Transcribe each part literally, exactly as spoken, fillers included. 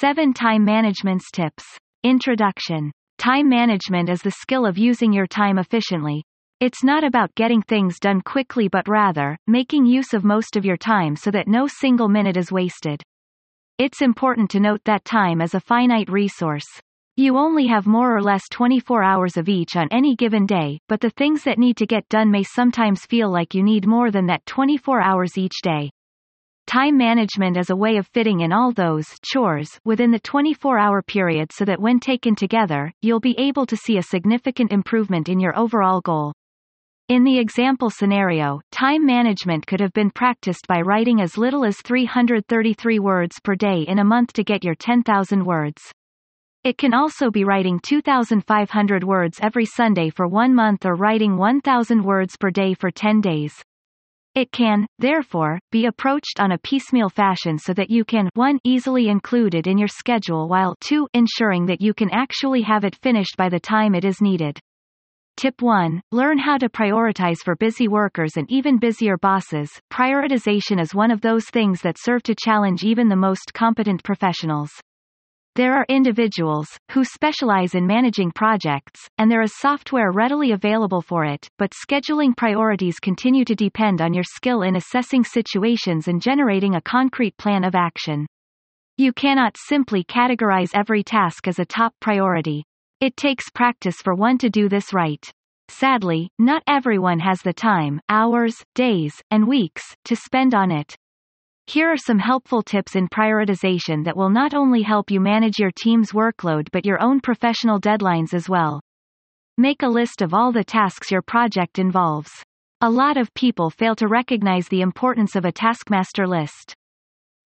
seven Time Management's Tips. Introduction. Time management is the skill of using your time efficiently. It's not about getting things done quickly but rather, making use of most of your time so that no single minute is wasted. It's important to note that time is a finite resource. You only have more or less twenty-four hours of each on any given day, but the things that need to get done may sometimes feel like you need more than that twenty-four hours each day. Time management is a way of fitting in all those chores within the twenty-four hour period so that when taken together, you'll be able to see a significant improvement in your overall goal. In the example scenario, time management could have been practiced by writing as little as three hundred thirty-three words per day in a month to get your ten thousand words. It can also be writing two thousand five hundred words every Sunday for one month or writing one thousand words per day for ten days. It can, therefore, be approached on a piecemeal fashion so that you can one easily include it in your schedule while two ensuring that you can actually have it finished by the time it is needed. Tip one. Learn how to prioritize for busy workers and even busier bosses. Prioritization is one of those things that serve to challenge even the most competent professionals. There are individuals who specialize in managing projects, and there is software readily available for it, but scheduling priorities continue to depend on your skill in assessing situations and generating a concrete plan of action. You cannot simply categorize every task as a top priority. It takes practice for one to do this right. Sadly, not everyone has the time, hours, days, and weeks to spend on it. Here are some helpful tips in prioritization that will not only help you manage your team's workload but your own professional deadlines as well. Make a list of all the tasks your project involves. A lot of people fail to recognize the importance of a taskmaster list.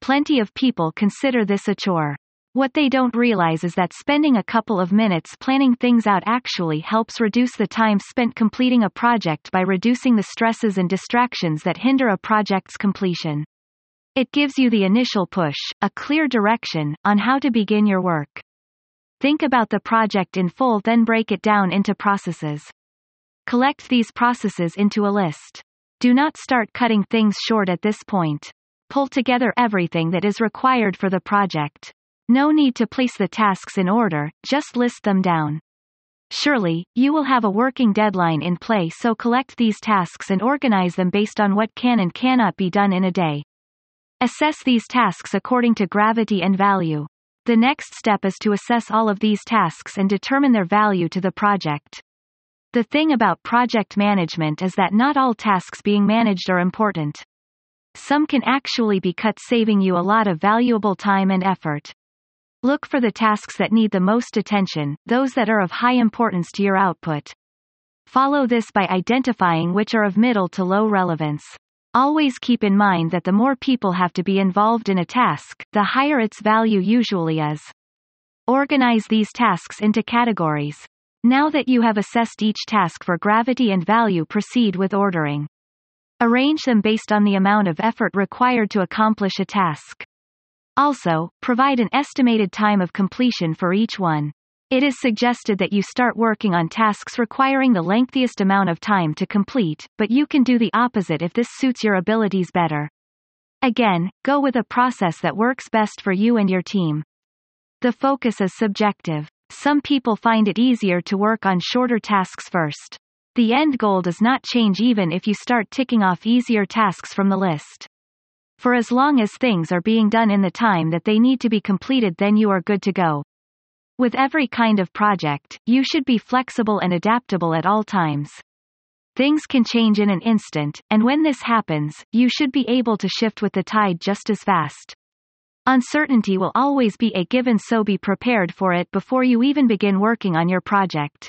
Plenty of people consider this a chore. What they don't realize is that spending a couple of minutes planning things out actually helps reduce the time spent completing a project by reducing the stresses and distractions that hinder a project's completion. It gives you the initial push, a clear direction, on how to begin your work. Think about the project in full, then break it down into processes. Collect these processes into a list. Do not start cutting things short at this point. Pull together everything that is required for the project. No need to place the tasks in order, just list them down. Surely, you will have a working deadline in play, so collect these tasks and organize them based on what can and cannot be done in a day. Assess these tasks according to gravity and value. The next step is to assess all of these tasks and determine their value to the project. The thing about project management is that not all tasks being managed are important. Some can actually be cut, saving you a lot of valuable time and effort. Look for the tasks that need the most attention, those that are of high importance to your output. Follow this by identifying which are of middle to low relevance. Always keep in mind that the more people have to be involved in a task, the higher its value usually is. Organize these tasks into categories. Now that you have assessed each task for gravity and value, proceed with ordering. Arrange them based on the amount of effort required to accomplish a task. Also, provide an estimated time of completion for each one. It is suggested that you start working on tasks requiring the lengthiest amount of time to complete, but you can do the opposite if this suits your abilities better. Again, go with a process that works best for you and your team. The focus is subjective. Some people find it easier to work on shorter tasks first. The end goal does not change even if you start ticking off easier tasks from the list. For as long as things are being done in the time that they need to be completed, then you are good to go. With every kind of project, you should be flexible and adaptable at all times. Things can change in an instant, and when this happens, you should be able to shift with the tide just as fast. Uncertainty will always be a given, so be prepared for it before you even begin working on your project.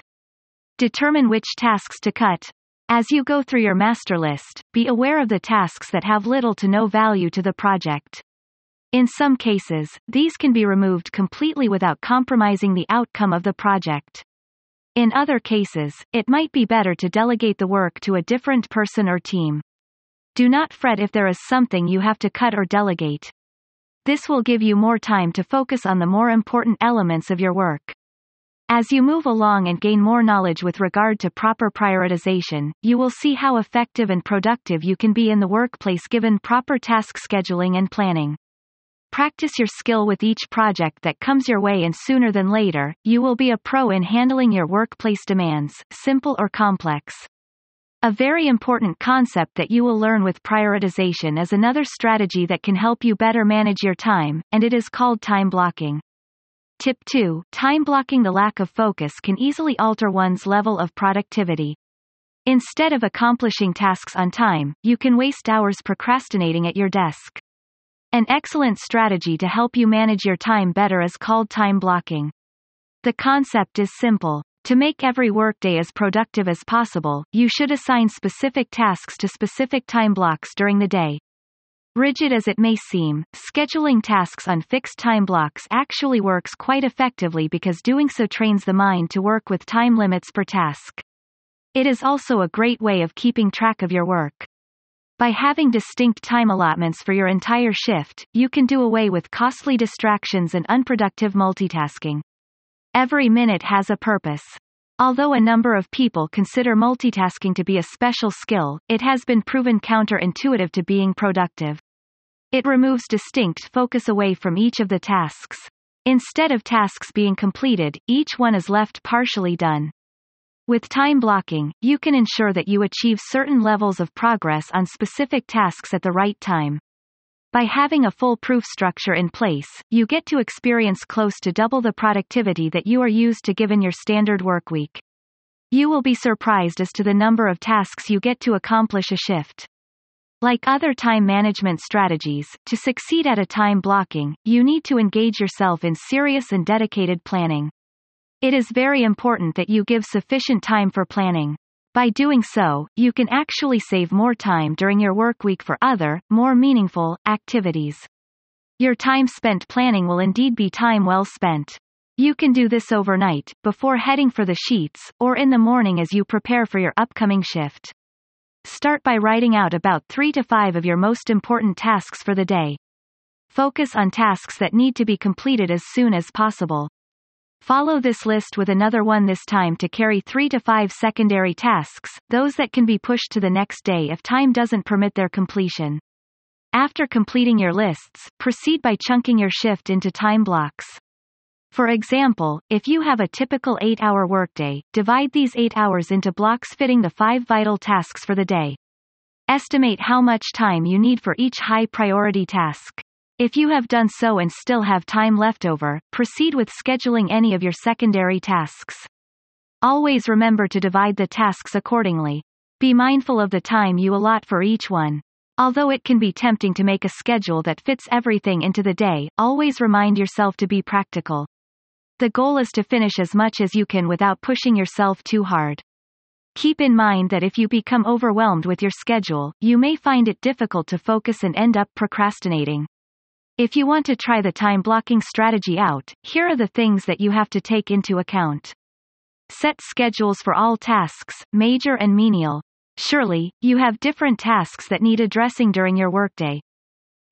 Determine which tasks to cut. As you go through your master list, be aware of the tasks that have little to no value to the project. In some cases, these can be removed completely without compromising the outcome of the project. In other cases, it might be better to delegate the work to a different person or team. Do not fret if there is something you have to cut or delegate. This will give you more time to focus on the more important elements of your work. As you move along and gain more knowledge with regard to proper prioritization, you will see how effective and productive you can be in the workplace given proper task scheduling and planning. Practice your skill with each project that comes your way, and sooner than later, you will be a pro in handling your workplace demands, simple or complex. A very important concept that you will learn with prioritization is another strategy that can help you better manage your time, and it is called time blocking. Tip two. Time blocking. The lack of focus can easily alter one's level of productivity. Instead of accomplishing tasks on time, you can waste hours procrastinating at your desk. An excellent strategy to help you manage your time better is called time blocking. The concept is simple. To make every workday as productive as possible, you should assign specific tasks to specific time blocks during the day. Rigid as it may seem, scheduling tasks on fixed time blocks actually works quite effectively because doing so trains the mind to work with time limits per task. It is also a great way of keeping track of your work. By having distinct time allotments for your entire shift, you can do away with costly distractions and unproductive multitasking. Every minute has a purpose. Although a number of people consider multitasking to be a special skill, it has been proven counterintuitive to being productive. It removes distinct focus away from each of the tasks. Instead of tasks being completed, each one is left partially done. With time blocking, you can ensure that you achieve certain levels of progress on specific tasks at the right time. By having a foolproof structure in place, you get to experience close to double the productivity that you are used to given your standard workweek. You will be surprised as to the number of tasks you get to accomplish a shift. Like other time management strategies, to succeed at a time blocking, you need to engage yourself in serious and dedicated planning. It is very important that you give sufficient time for planning. By doing so, you can actually save more time during your workweek for other, more meaningful, activities. Your time spent planning will indeed be time well spent. You can do this overnight, before heading for the sheets, or in the morning as you prepare for your upcoming shift. Start by writing out about three to five of your most important tasks for the day. Focus on tasks that need to be completed as soon as possible. Follow this list with another one, this time to carry three to five secondary tasks, those that can be pushed to the next day if time doesn't permit their completion. After completing your lists, proceed by chunking your shift into time blocks. For example, if you have a typical eight-hour workday, divide these eight hours into blocks fitting the five vital tasks for the day. Estimate how much time you need for each high-priority task. If you have done so and still have time left over, proceed with scheduling any of your secondary tasks. Always remember to divide the tasks accordingly. Be mindful of the time you allot for each one. Although it can be tempting to make a schedule that fits everything into the day, always remind yourself to be practical. The goal is to finish as much as you can without pushing yourself too hard. Keep in mind that if you become overwhelmed with your schedule, you may find it difficult to focus and end up procrastinating. If you want to try the time blocking strategy out, here are the things that you have to take into account. Set schedules for all tasks, major and menial. Surely, you have different tasks that need addressing during your workday.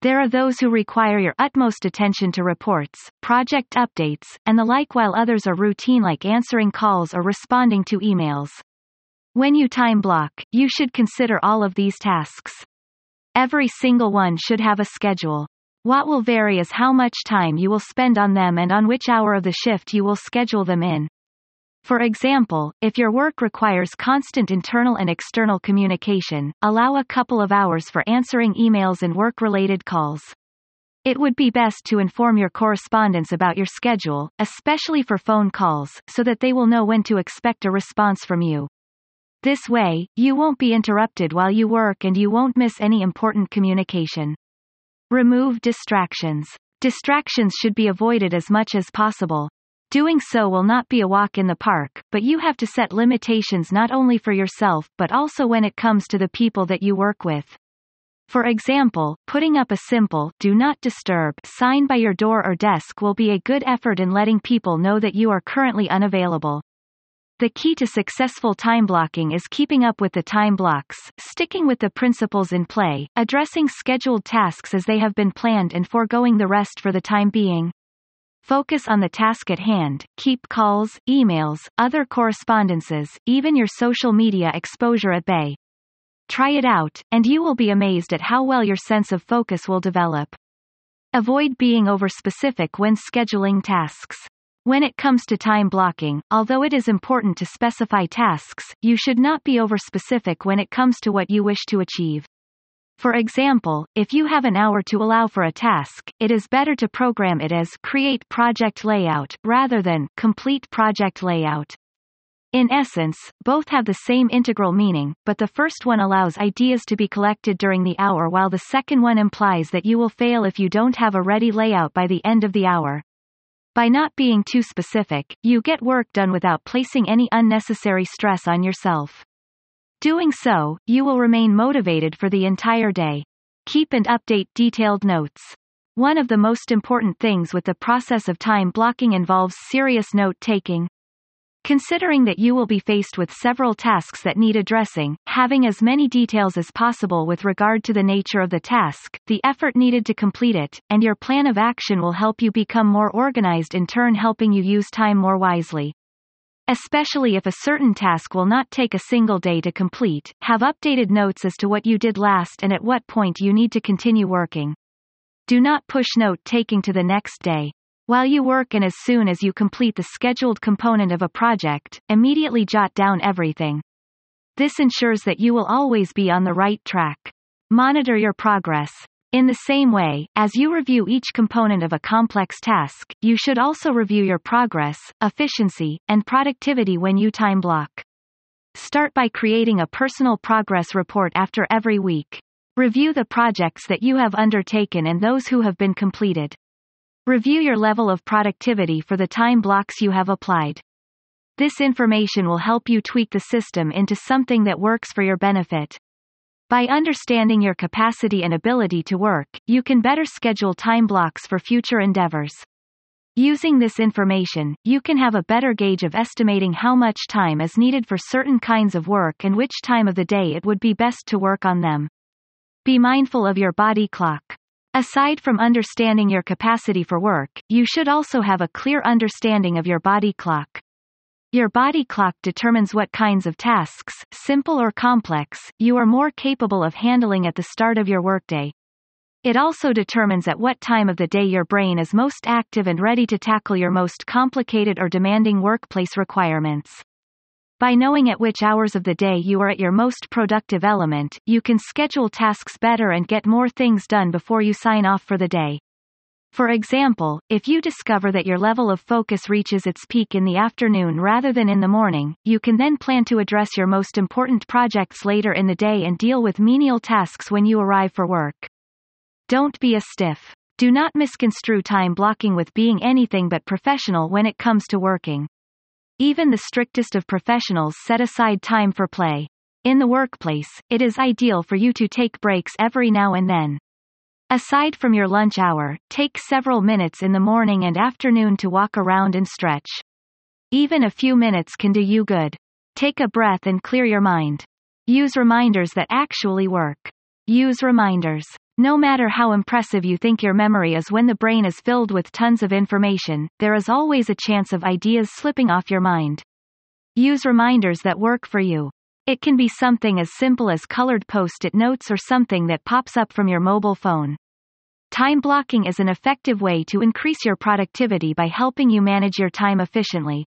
There are those who require your utmost attention to reports, project updates, and the like, while others are routine, like answering calls or responding to emails. When you time block, you should consider all of these tasks. Every single one should have a schedule. What will vary is how much time you will spend on them and on which hour of the shift you will schedule them in. For example, if your work requires constant internal and external communication, allow a couple of hours for answering emails and work-related calls. It would be best to inform your correspondents about your schedule, especially for phone calls, so that they will know when to expect a response from you. This way, you won't be interrupted while you work and you won't miss any important communication. Remove distractions. Distractions should be avoided as much as possible. Doing so will not be a walk in the park, but you have to set limitations not only for yourself but also when it comes to the people that you work with. For example, putting up a simple "Do Not Disturb" sign by your door or desk will be a good effort in letting people know that you are currently unavailable. The key to successful time blocking is keeping up with the time blocks, sticking with the principles in play, addressing scheduled tasks as they have been planned, and foregoing the rest for the time being. Focus on the task at hand, keep calls, emails, other correspondences, even your social media exposure at bay. Try it out, and you will be amazed at how well your sense of focus will develop. Avoid being overspecific when scheduling tasks. When it comes to time blocking, although it is important to specify tasks, you should not be overspecific when it comes to what you wish to achieve. For example, if you have an hour to allow for a task, it is better to program it as create project layout rather than complete project layout. In essence, both have the same integral meaning, but the first one allows ideas to be collected during the hour while the second one implies that you will fail if you don't have a ready layout by the end of the hour. By not being too specific, you get work done without placing any unnecessary stress on yourself. Doing so, you will remain motivated for the entire day. Keep and update detailed notes. One of the most important things with the process of time blocking involves serious note-taking. Considering that you will be faced with several tasks that need addressing, having as many details as possible with regard to the nature of the task, the effort needed to complete it, and your plan of action will help you become more organized, in turn helping you use time more wisely. Especially if a certain task will not take a single day to complete, have updated notes as to what you did last and at what point you need to continue working. Do not push note-taking to the next day. While you work and as soon as you complete the scheduled component of a project, immediately jot down everything. This ensures that you will always be on the right track. Monitor your progress. In the same way, as you review each component of a complex task, you should also review your progress, efficiency, and productivity when you time block. Start by creating a personal progress report after every week. Review the projects that you have undertaken and those who have been completed. Review your level of productivity for the time blocks you have applied. This information will help you tweak the system into something that works for your benefit. By understanding your capacity and ability to work, you can better schedule time blocks for future endeavors. Using this information, you can have a better gauge of estimating how much time is needed for certain kinds of work and which time of the day it would be best to work on them. Be mindful of your body clock. Aside from understanding your capacity for work, you should also have a clear understanding of your body clock. Your body clock determines what kinds of tasks, simple or complex, you are more capable of handling at the start of your workday. It also determines at what time of the day your brain is most active and ready to tackle your most complicated or demanding workplace requirements. By knowing at which hours of the day you are at your most productive element, you can schedule tasks better and get more things done before you sign off for the day. For example, if you discover that your level of focus reaches its peak in the afternoon rather than in the morning, you can then plan to address your most important projects later in the day and deal with menial tasks when you arrive for work. Don't be a stiff. Do not misconstrue time blocking with being anything but professional when it comes to working. Even the strictest of professionals set aside time for play. In the workplace, it is ideal for you to take breaks every now and then. Aside from your lunch hour, take several minutes in the morning and afternoon to walk around and stretch. Even a few minutes can do you good. Take a breath and clear your mind. Use reminders that actually work. Use reminders. No matter how impressive you think your memory is when the brain is filled with tons of information, there is always a chance of ideas slipping off your mind. Use reminders that work for you. It can be something as simple as colored post-it notes or something that pops up from your mobile phone. Time blocking is an effective way to increase your productivity by helping you manage your time efficiently.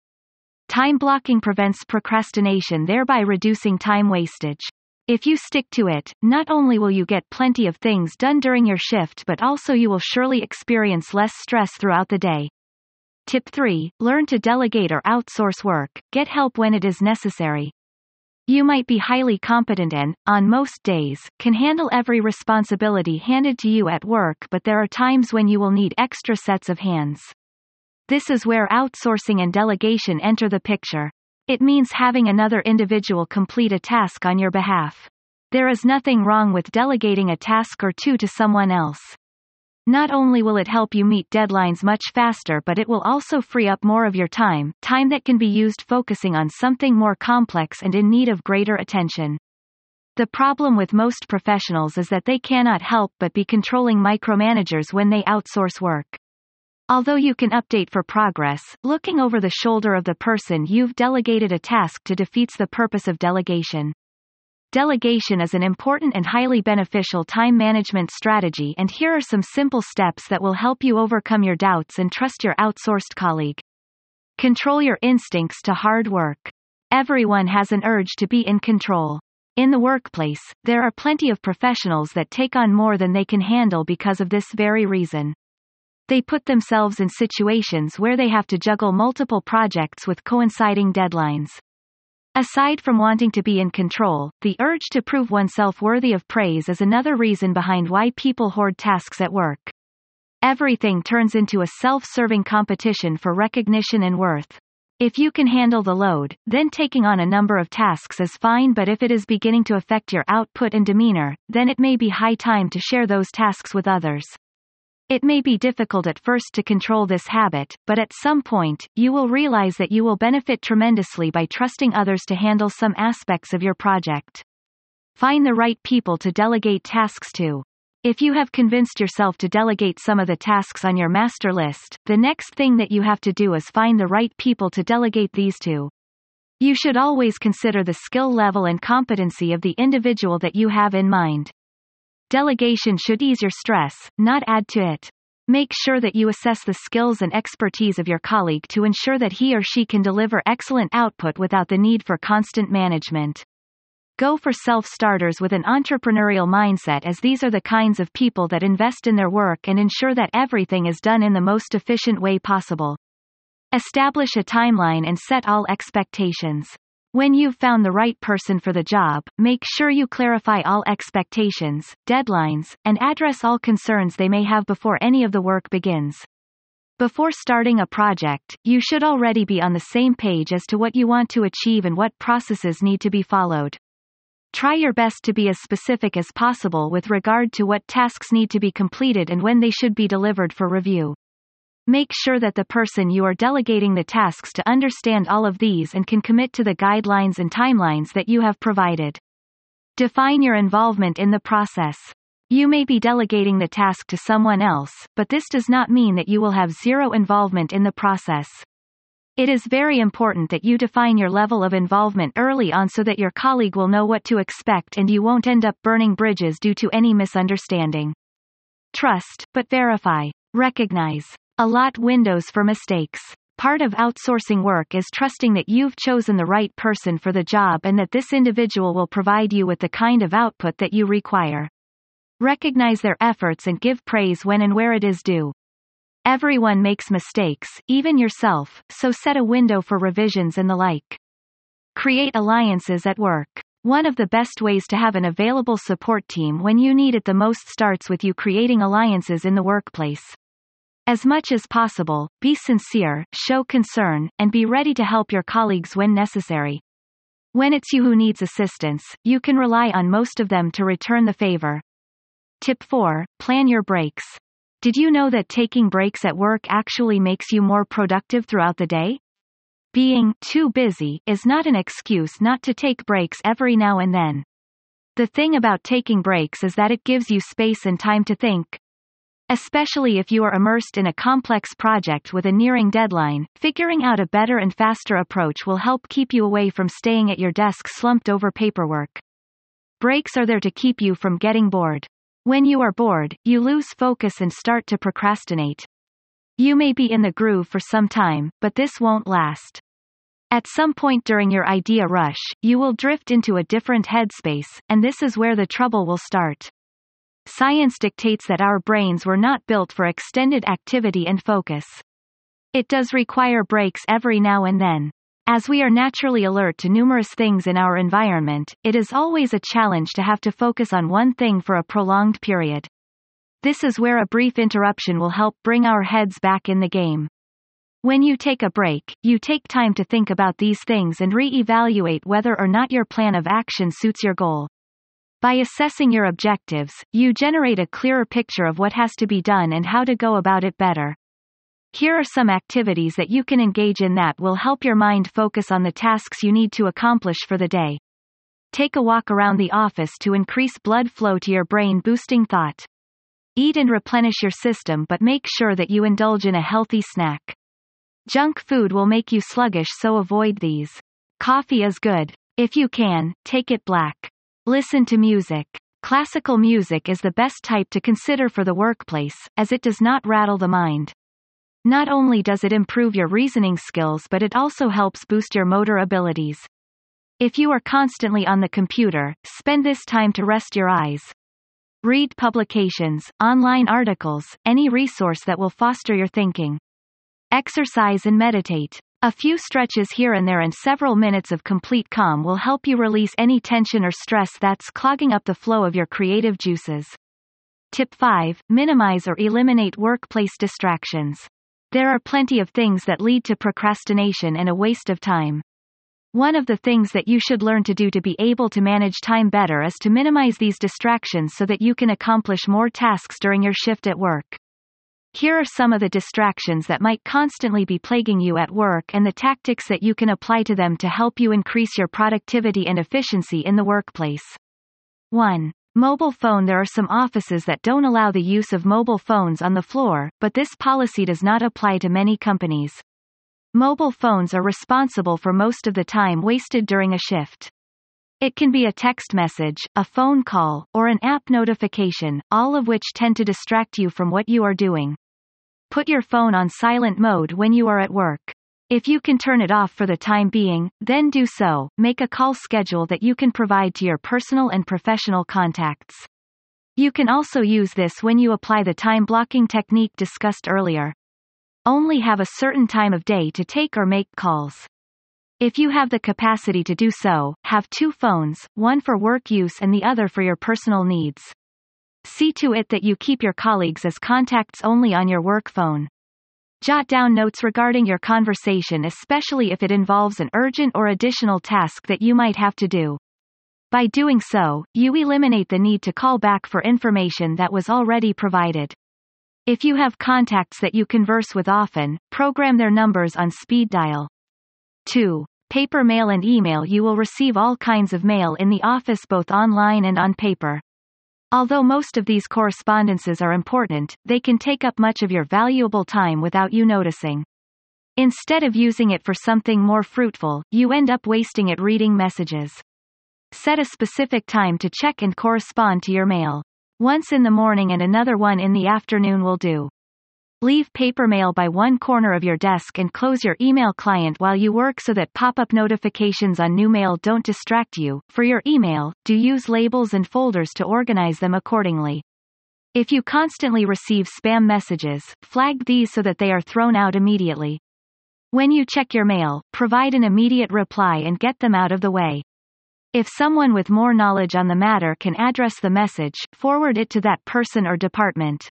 Time blocking prevents procrastination, thereby reducing time wastage. If you stick to it, not only will you get plenty of things done during your shift, but also you will surely experience less stress throughout the day. Tip three. Learn to delegate or outsource work. Get help when it is necessary. You might be highly competent and, on most days, can handle every responsibility handed to you at work, but there are times when you will need extra sets of hands. This is where outsourcing and delegation enter the picture. It means having another individual complete a task on your behalf. There is nothing wrong with delegating a task or two to someone else. Not only will it help you meet deadlines much faster, but it will also free up more of your time, time that can be used focusing on something more complex and in need of greater attention. The problem with most professionals is that they cannot help but be controlling micromanagers when they outsource work. Although you can update for progress, looking over the shoulder of the person you've delegated a task to defeats the purpose of delegation. Delegation is an important and highly beneficial time management strategy, and here are some simple steps that will help you overcome your doubts and trust your outsourced colleague. Control your instincts to hard work. Everyone has an urge to be in control. In the workplace, there are plenty of professionals that take on more than they can handle because of this very reason. They put themselves in situations where they have to juggle multiple projects with coinciding deadlines. Aside from wanting to be in control, the urge to prove oneself worthy of praise is another reason behind why people hoard tasks at work. Everything turns into a self-serving competition for recognition and worth. If you can handle the load, then taking on a number of tasks is fine, but if it is beginning to affect your output and demeanor, then it may be high time to share those tasks with others. It may be difficult at first to control this habit, but at some point, you will realize that you will benefit tremendously by trusting others to handle some aspects of your project. Find the right people to delegate tasks to. If you have convinced yourself to delegate some of the tasks on your master list, the next thing that you have to do is find the right people to delegate these to. You should always consider the skill level and competency of the individual that you have in mind. Delegation should ease your stress, not add to it. Make sure that you assess the skills and expertise of your colleague to ensure that he or she can deliver excellent output without the need for constant management. Go for self-starters with an entrepreneurial mindset, as these are the kinds of people that invest in their work and ensure that everything is done in the most efficient way possible. Establish a timeline and set all expectations. When you've found the right person for the job, make sure you clarify all expectations, deadlines, and address all concerns they may have before any of the work begins. Before starting a project, you should already be on the same page as to what you want to achieve and what processes need to be followed. Try your best to be as specific as possible with regard to what tasks need to be completed and when they should be delivered for review. Make sure that the person you are delegating the tasks to understand all of these and can commit to the guidelines and timelines that you have provided. Define your involvement in the process. You may be delegating the task to someone else, but this does not mean that you will have zero involvement in the process. It is very important that you define your level of involvement early on so that your colleague will know what to expect and you won't end up burning bridges due to any misunderstanding. Trust, but verify. Recognize. Allot windows for mistakes. Part of outsourcing work is trusting that you've chosen the right person for the job and that this individual will provide you with the kind of output that you require. Recognize their efforts and give praise when and where it is due. Everyone makes mistakes, even yourself, so set a window for revisions and the like. Create alliances at work. One of the best ways to have an available support team when you need it the most starts with you creating alliances in the workplace. As much as possible, be sincere, show concern, and be ready to help your colleagues when necessary. When it's you who needs assistance, you can rely on most of them to return the favor. Tip four. Plan your breaks. Did you know that taking breaks at work actually makes you more productive throughout the day? Being too busy is not an excuse not to take breaks every now and then. The thing about taking breaks is that it gives you space and time to think. Especially if you are immersed in a complex project with a nearing deadline, figuring out a better and faster approach will help keep you away from staying at your desk slumped over paperwork. Breaks are there to keep you from getting bored. When you are bored, you lose focus and start to procrastinate. You may be in the groove for some time, but this won't last. At some point during your idea rush, you will drift into a different headspace, and this is where the trouble will start. Science dictates that our brains were not built for extended activity and focus. It does require breaks every now and then. As we are naturally alert to numerous things in our environment, it is always a challenge to have to focus on one thing for a prolonged period. This is where a brief interruption will help bring our heads back in the game. When you take a break, you take time to think about these things and re-evaluate whether or not your plan of action suits your goal. By assessing your objectives, you generate a clearer picture of what has to be done and how to go about it better. Here are some activities that you can engage in that will help your mind focus on the tasks you need to accomplish for the day. Take a walk around the office to increase blood flow to your brain, boosting thought. Eat and replenish your system, but make sure that you indulge in a healthy snack. Junk food will make you sluggish, so avoid these. Coffee is good. If you can, take it black. Listen to music. Classical music is the best type to consider for the workplace, as it does not rattle the mind. Not only does it improve your reasoning skills, but it also helps boost your motor abilities. If you are constantly on the computer, spend this time to rest your eyes. Read publications, online articles, any resource that will foster your thinking. Exercise and meditate. A few stretches here and there and several minutes of complete calm will help you release any tension or stress that's clogging up the flow of your creative juices. Tip five. Minimize or eliminate workplace distractions. There are plenty of things that lead to procrastination and a waste of time. One of the things that you should learn to do to be able to manage time better is to minimize these distractions so that you can accomplish more tasks during your shift at work. Here are some of the distractions that might constantly be plaguing you at work and the tactics that you can apply to them to help you increase your productivity and efficiency in the workplace. one. Mobile phone. There are some offices that don't allow the use of mobile phones on the floor, but this policy does not apply to many companies. Mobile phones are responsible for most of the time wasted during a shift. It can be a text message, a phone call, or an app notification, all of which tend to distract you from what you are doing. Put your phone on silent mode when you are at work. If you can turn it off for the time being, then do so. Make a call schedule that you can provide to your personal and professional contacts. You can also use this when you apply the time blocking technique discussed earlier. Only have a certain time of day to take or make calls. If you have the capacity to do so, have two phones, one for work use and the other for your personal needs. See to it that you keep your colleagues as contacts only on your work phone. Jot down notes regarding your conversation, especially if it involves an urgent or additional task that you might have to do. By doing so, you eliminate the need to call back for information that was already provided. If you have contacts that you converse with often, program their numbers on speed dial. two. Paper mail and email. You will receive all kinds of mail in the office, both online and on paper. Although most of these correspondences are important, they can take up much of your valuable time without you noticing. Instead of using it for something more fruitful, you end up wasting it reading messages. Set a specific time to check and correspond to your mail. Once in the morning and another one in the afternoon will do. Leave paper mail by one corner of your desk and close your email client while you work so that pop-up notifications on new mail don't distract you. For your email, do use labels and folders to organize them accordingly. If you constantly receive spam messages, flag these so that they are thrown out immediately. When you check your mail, provide an immediate reply and get them out of the way. If someone with more knowledge on the matter can address the message, forward it to that person or department.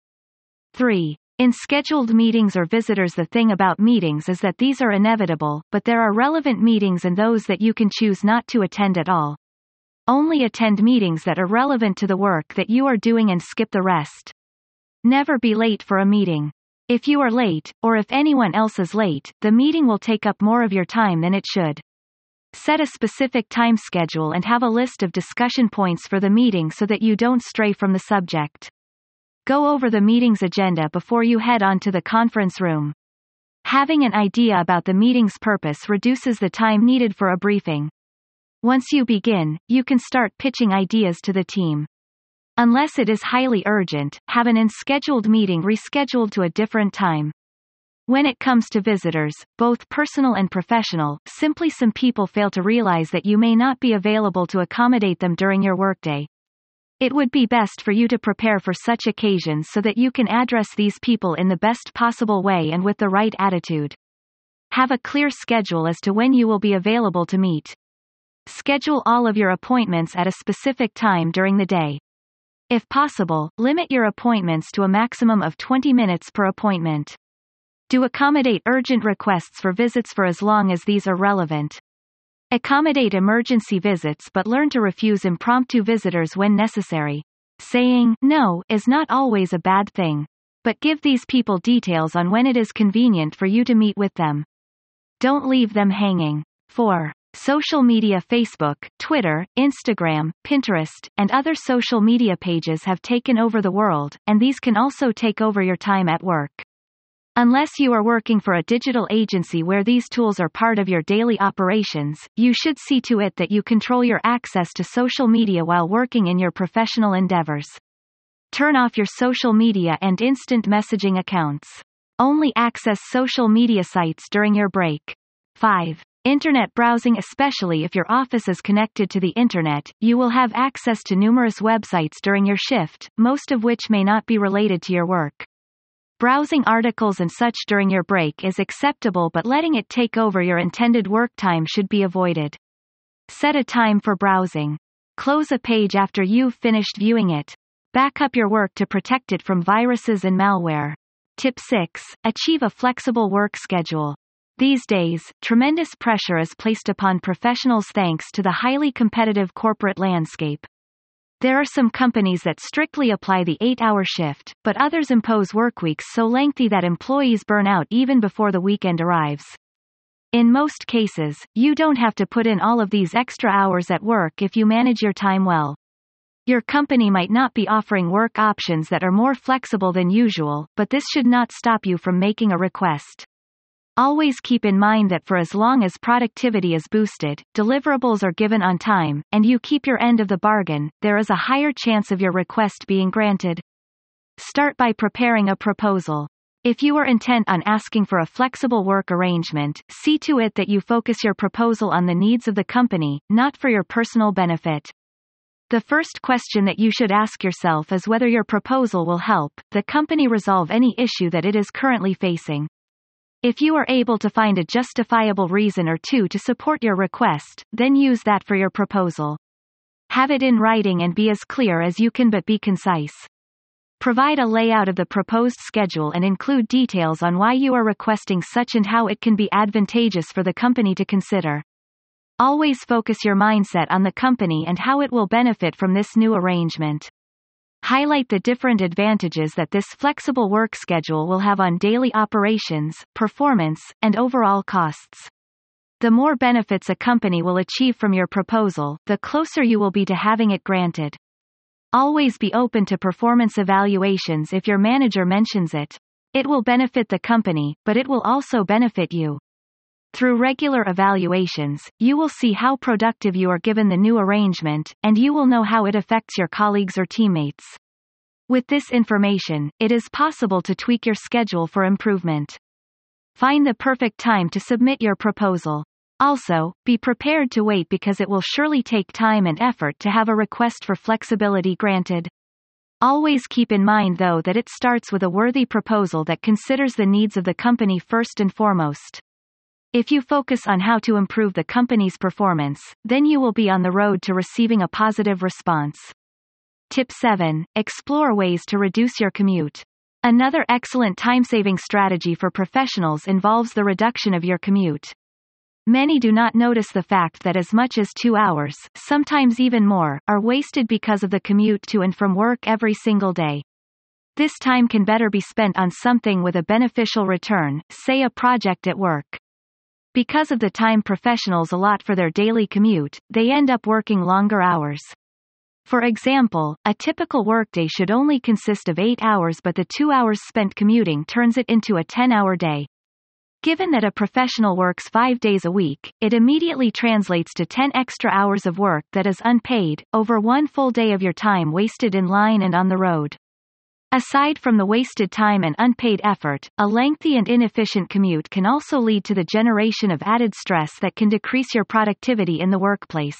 three. In scheduled meetings or visitors. The thing about meetings is that these are inevitable, but there are relevant meetings and those that you can choose not to attend at all. Only attend meetings that are relevant to the work that you are doing and skip the rest. Never be late for a meeting. If you are late, or if anyone else is late, the meeting will take up more of your time than it should. Set a specific time schedule and have a list of discussion points for the meeting so that you don't stray from the subject. Go over the meeting's agenda before you head on to the conference room. Having an idea about the meeting's purpose reduces the time needed for a briefing. Once you begin, you can start pitching ideas to the team. Unless it is highly urgent, have an unscheduled meeting rescheduled to a different time. When it comes to visitors, both personal and professional, simply some people fail to realize that you may not be available to accommodate them during your workday. It would be best for you to prepare for such occasions so that you can address these people in the best possible way and with the right attitude. Have a clear schedule as to when you will be available to meet. Schedule all of your appointments at a specific time during the day. If possible, limit your appointments to a maximum of twenty minutes per appointment. Do accommodate urgent requests for visits for as long as these are relevant. Accommodate emergency visits, but learn to refuse impromptu visitors when necessary. Saying no is not always a bad thing, but give these people details on when it is convenient for you to meet with them. Don't leave them hanging. four. Social media. Facebook, Twitter, Instagram, Pinterest, and other social media pages have taken over the world, and these can also take over your time at work. Unless you are working for a digital agency where these tools are part of your daily operations, you should see to it that you control your access to social media while working in your professional endeavors. Turn off your social media and instant messaging accounts. Only access social media sites during your break. five. Internet browsing. Especially if your office is connected to the internet, you will have access to numerous websites during your shift, most of which may not be related to your work. Browsing articles and such during your break is acceptable, but letting it take over your intended work time should be avoided. Set a time for browsing. Close a page after you've finished viewing it. Back up your work to protect it from viruses and malware. Tip six. Achieve a flexible work schedule. These days, tremendous pressure is placed upon professionals thanks to the highly competitive corporate landscape. There are some companies that strictly apply the eight-hour shift, but others impose workweeks so lengthy that employees burn out even before the weekend arrives. In most cases, you don't have to put in all of these extra hours at work if you manage your time well. Your company might not be offering work options that are more flexible than usual, but this should not stop you from making a request. Always keep in mind that for as long as productivity is boosted, deliverables are given on time, and you keep your end of the bargain, there is a higher chance of your request being granted. Start by preparing a proposal. If you are intent on asking for a flexible work arrangement, see to it that you focus your proposal on the needs of the company, not for your personal benefit. The first question that you should ask yourself is whether your proposal will help the company resolve any issue that it is currently facing. If you are able to find a justifiable reason or two to support your request, then use that for your proposal. Have it in writing and be as clear as you can, but be concise. Provide a layout of the proposed schedule and include details on why you are requesting such and how it can be advantageous for the company to consider. Always focus your mindset on the company and how it will benefit from this new arrangement. Highlight the different advantages that this flexible work schedule will have on daily operations, performance, and overall costs. The more benefits a company will achieve from your proposal, the closer you will be to having it granted. Always be open to performance evaluations if your manager mentions it. It will benefit the company, but it will also benefit you. Through regular evaluations, you will see how productive you are given the new arrangement, and you will know how it affects your colleagues or teammates. With this information, it is possible to tweak your schedule for improvement. Find the perfect time to submit your proposal. Also, be prepared to wait because it will surely take time and effort to have a request for flexibility granted. Always keep in mind, though, that it starts with a worthy proposal that considers the needs of the company first and foremost. If you focus on how to improve the company's performance, then you will be on the road to receiving a positive response. Tip seven. Explore ways to reduce your commute. Another excellent time-saving strategy for professionals involves the reduction of your commute. Many do not notice the fact that as much as two hours, sometimes even more, are wasted because of the commute to and from work every single day. This time can better be spent on something with a beneficial return, say a project at work. Because of the time professionals allot for their daily commute, they end up working longer hours. For example, a typical workday should only consist of eight hours, but the two hours spent commuting turns it into a ten-hour day. Given that a professional works five days a week, it immediately translates to ten extra hours of work that is unpaid, over one full day of your time wasted in line and on the road. Aside from the wasted time and unpaid effort, a lengthy and inefficient commute can also lead to the generation of added stress that can decrease your productivity in the workplace.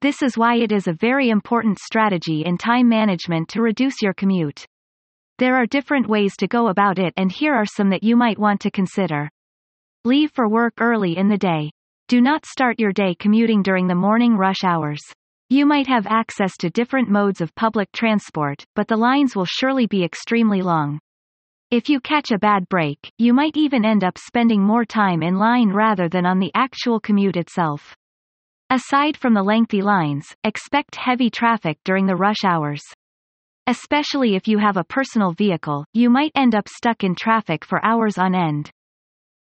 This is why it is a very important strategy in time management to reduce your commute. There are different ways to go about it, and here are some that you might want to consider. Leave for work early in the day. Do not start your day commuting during the morning rush hours. You might have access to different modes of public transport, but the lines will surely be extremely long. If you catch a bad break, you might even end up spending more time in line rather than on the actual commute itself. Aside from the lengthy lines, expect heavy traffic during the rush hours. Especially if you have a personal vehicle, you might end up stuck in traffic for hours on end.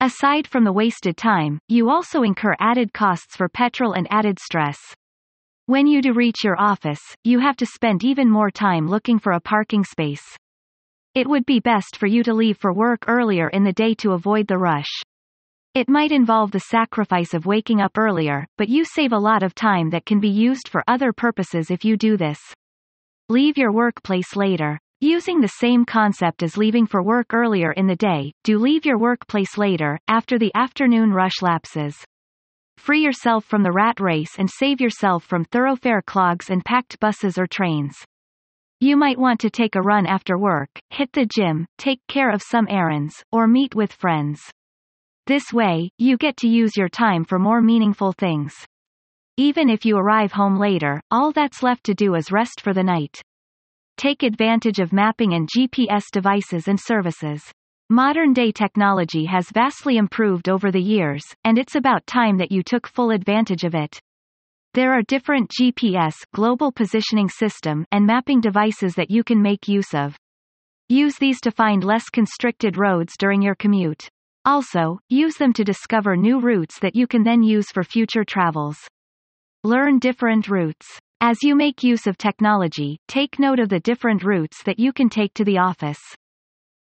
Aside from the wasted time, you also incur added costs for petrol and added stress. When you do reach your office, you have to spend even more time looking for a parking space. It would be best for you to leave for work earlier in the day to avoid the rush. It might involve the sacrifice of waking up earlier, but you save a lot of time that can be used for other purposes if you do this. Leave your workplace later. Using the same concept as leaving for work earlier in the day, do leave your workplace later, after the afternoon rush lapses. Free yourself from the rat race and save yourself from thoroughfare clogs and packed buses or trains. You might want to take a run after work, hit the gym, take care of some errands, or meet with friends. This way, you get to use your time for more meaningful things. Even if you arrive home later, all that's left to do is rest for the night. Take advantage of mapping and G P S devices and services. Modern-day technology has vastly improved over the years, and it's about time that you took full advantage of it. There are different G P S global positioning system and mapping devices that you can make use of. Use these to find less constricted roads during your commute. Also, use them to discover new routes that you can then use for future travels. Learn different routes. As you make use of technology, take note of the different routes that you can take to the office.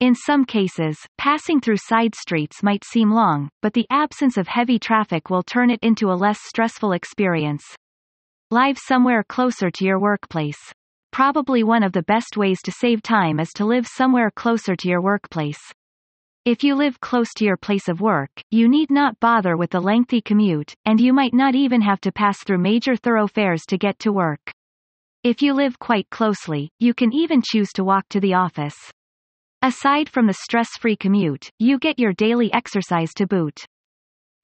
In some cases, passing through side streets might seem long, but the absence of heavy traffic will turn it into a less stressful experience. Live somewhere closer to your workplace. Probably one of the best ways to save time is to live somewhere closer to your workplace. If you live close to your place of work, you need not bother with the lengthy commute, and you might not even have to pass through major thoroughfares to get to work. If you live quite closely, you can even choose to walk to the office. Aside from the stress-free commute, you get your daily exercise to boot.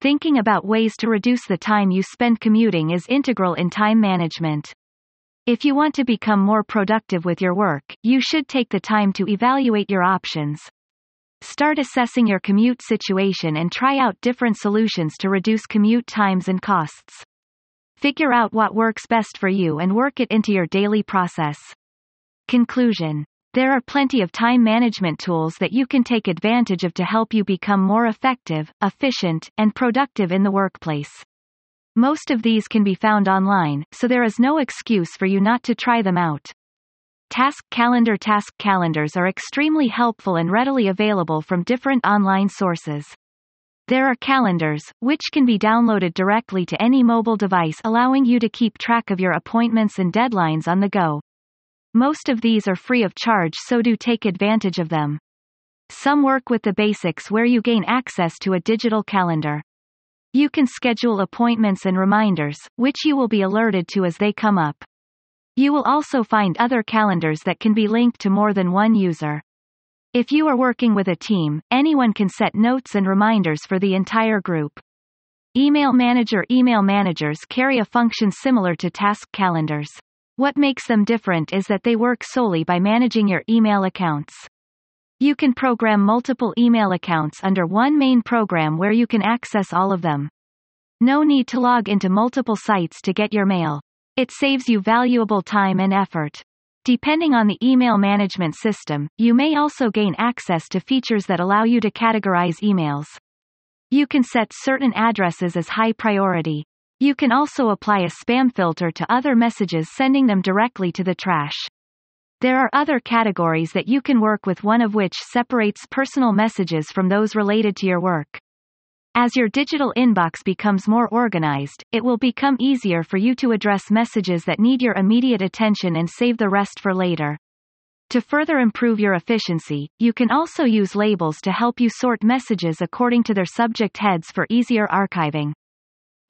Thinking about ways to reduce the time you spend commuting is integral in time management. If you want to become more productive with your work, you should take the time to evaluate your options. Start assessing your commute situation and try out different solutions to reduce commute times and costs. Figure out what works best for you and work it into your daily process. Conclusion. There are plenty of time management tools that you can take advantage of to help you become more effective, efficient, and productive in the workplace. Most of these can be found online, so there is no excuse for you not to try them out. Task calendar Task calendars are extremely helpful and readily available from different online sources. There are calendars, which can be downloaded directly to any mobile device, allowing you to keep track of your appointments and deadlines on the go. Most of these are free of charge, so do take advantage of them. Some work with the basics where you gain access to a digital calendar. You can schedule appointments and reminders, which you will be alerted to as they come up. You will also find other calendars that can be linked to more than one user. If you are working with a team, anyone can set notes and reminders for the entire group. Email Manager Email managers carry a function similar to task calendars. What makes them different is that they work solely by managing your email accounts. You can program multiple email accounts under one main program where you can access all of them. No need to log into multiple sites to get your mail. It saves you valuable time and effort. Depending on the email management system, you may also gain access to features that allow you to categorize emails. You can set certain addresses as high priority. You can also apply a spam filter to other messages, sending them directly to the trash. There are other categories that you can work with, one of which separates personal messages from those related to your work. As your digital inbox becomes more organized, it will become easier for you to address messages that need your immediate attention and save the rest for later. To further improve your efficiency, you can also use labels to help you sort messages according to their subject heads for easier archiving.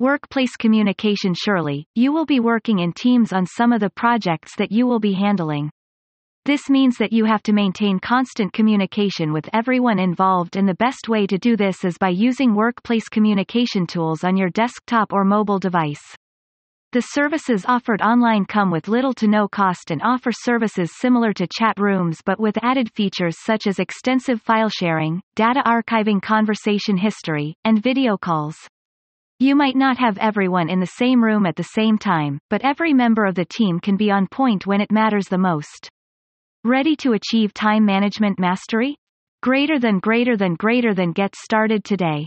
Workplace communication. Surely, you will be working in teams on some of the projects that you will be handling. This means that you have to maintain constant communication with everyone involved, and the best way to do this is by using workplace communication tools on your desktop or mobile device. The services offered online come with little to no cost and offer services similar to chat rooms but with added features such as extensive file sharing, data archiving, conversation history, and video calls. You might not have everyone in the same room at the same time, but every member of the team can be on point when it matters the most. Ready to achieve time management mastery? Greater than greater than greater than get started today.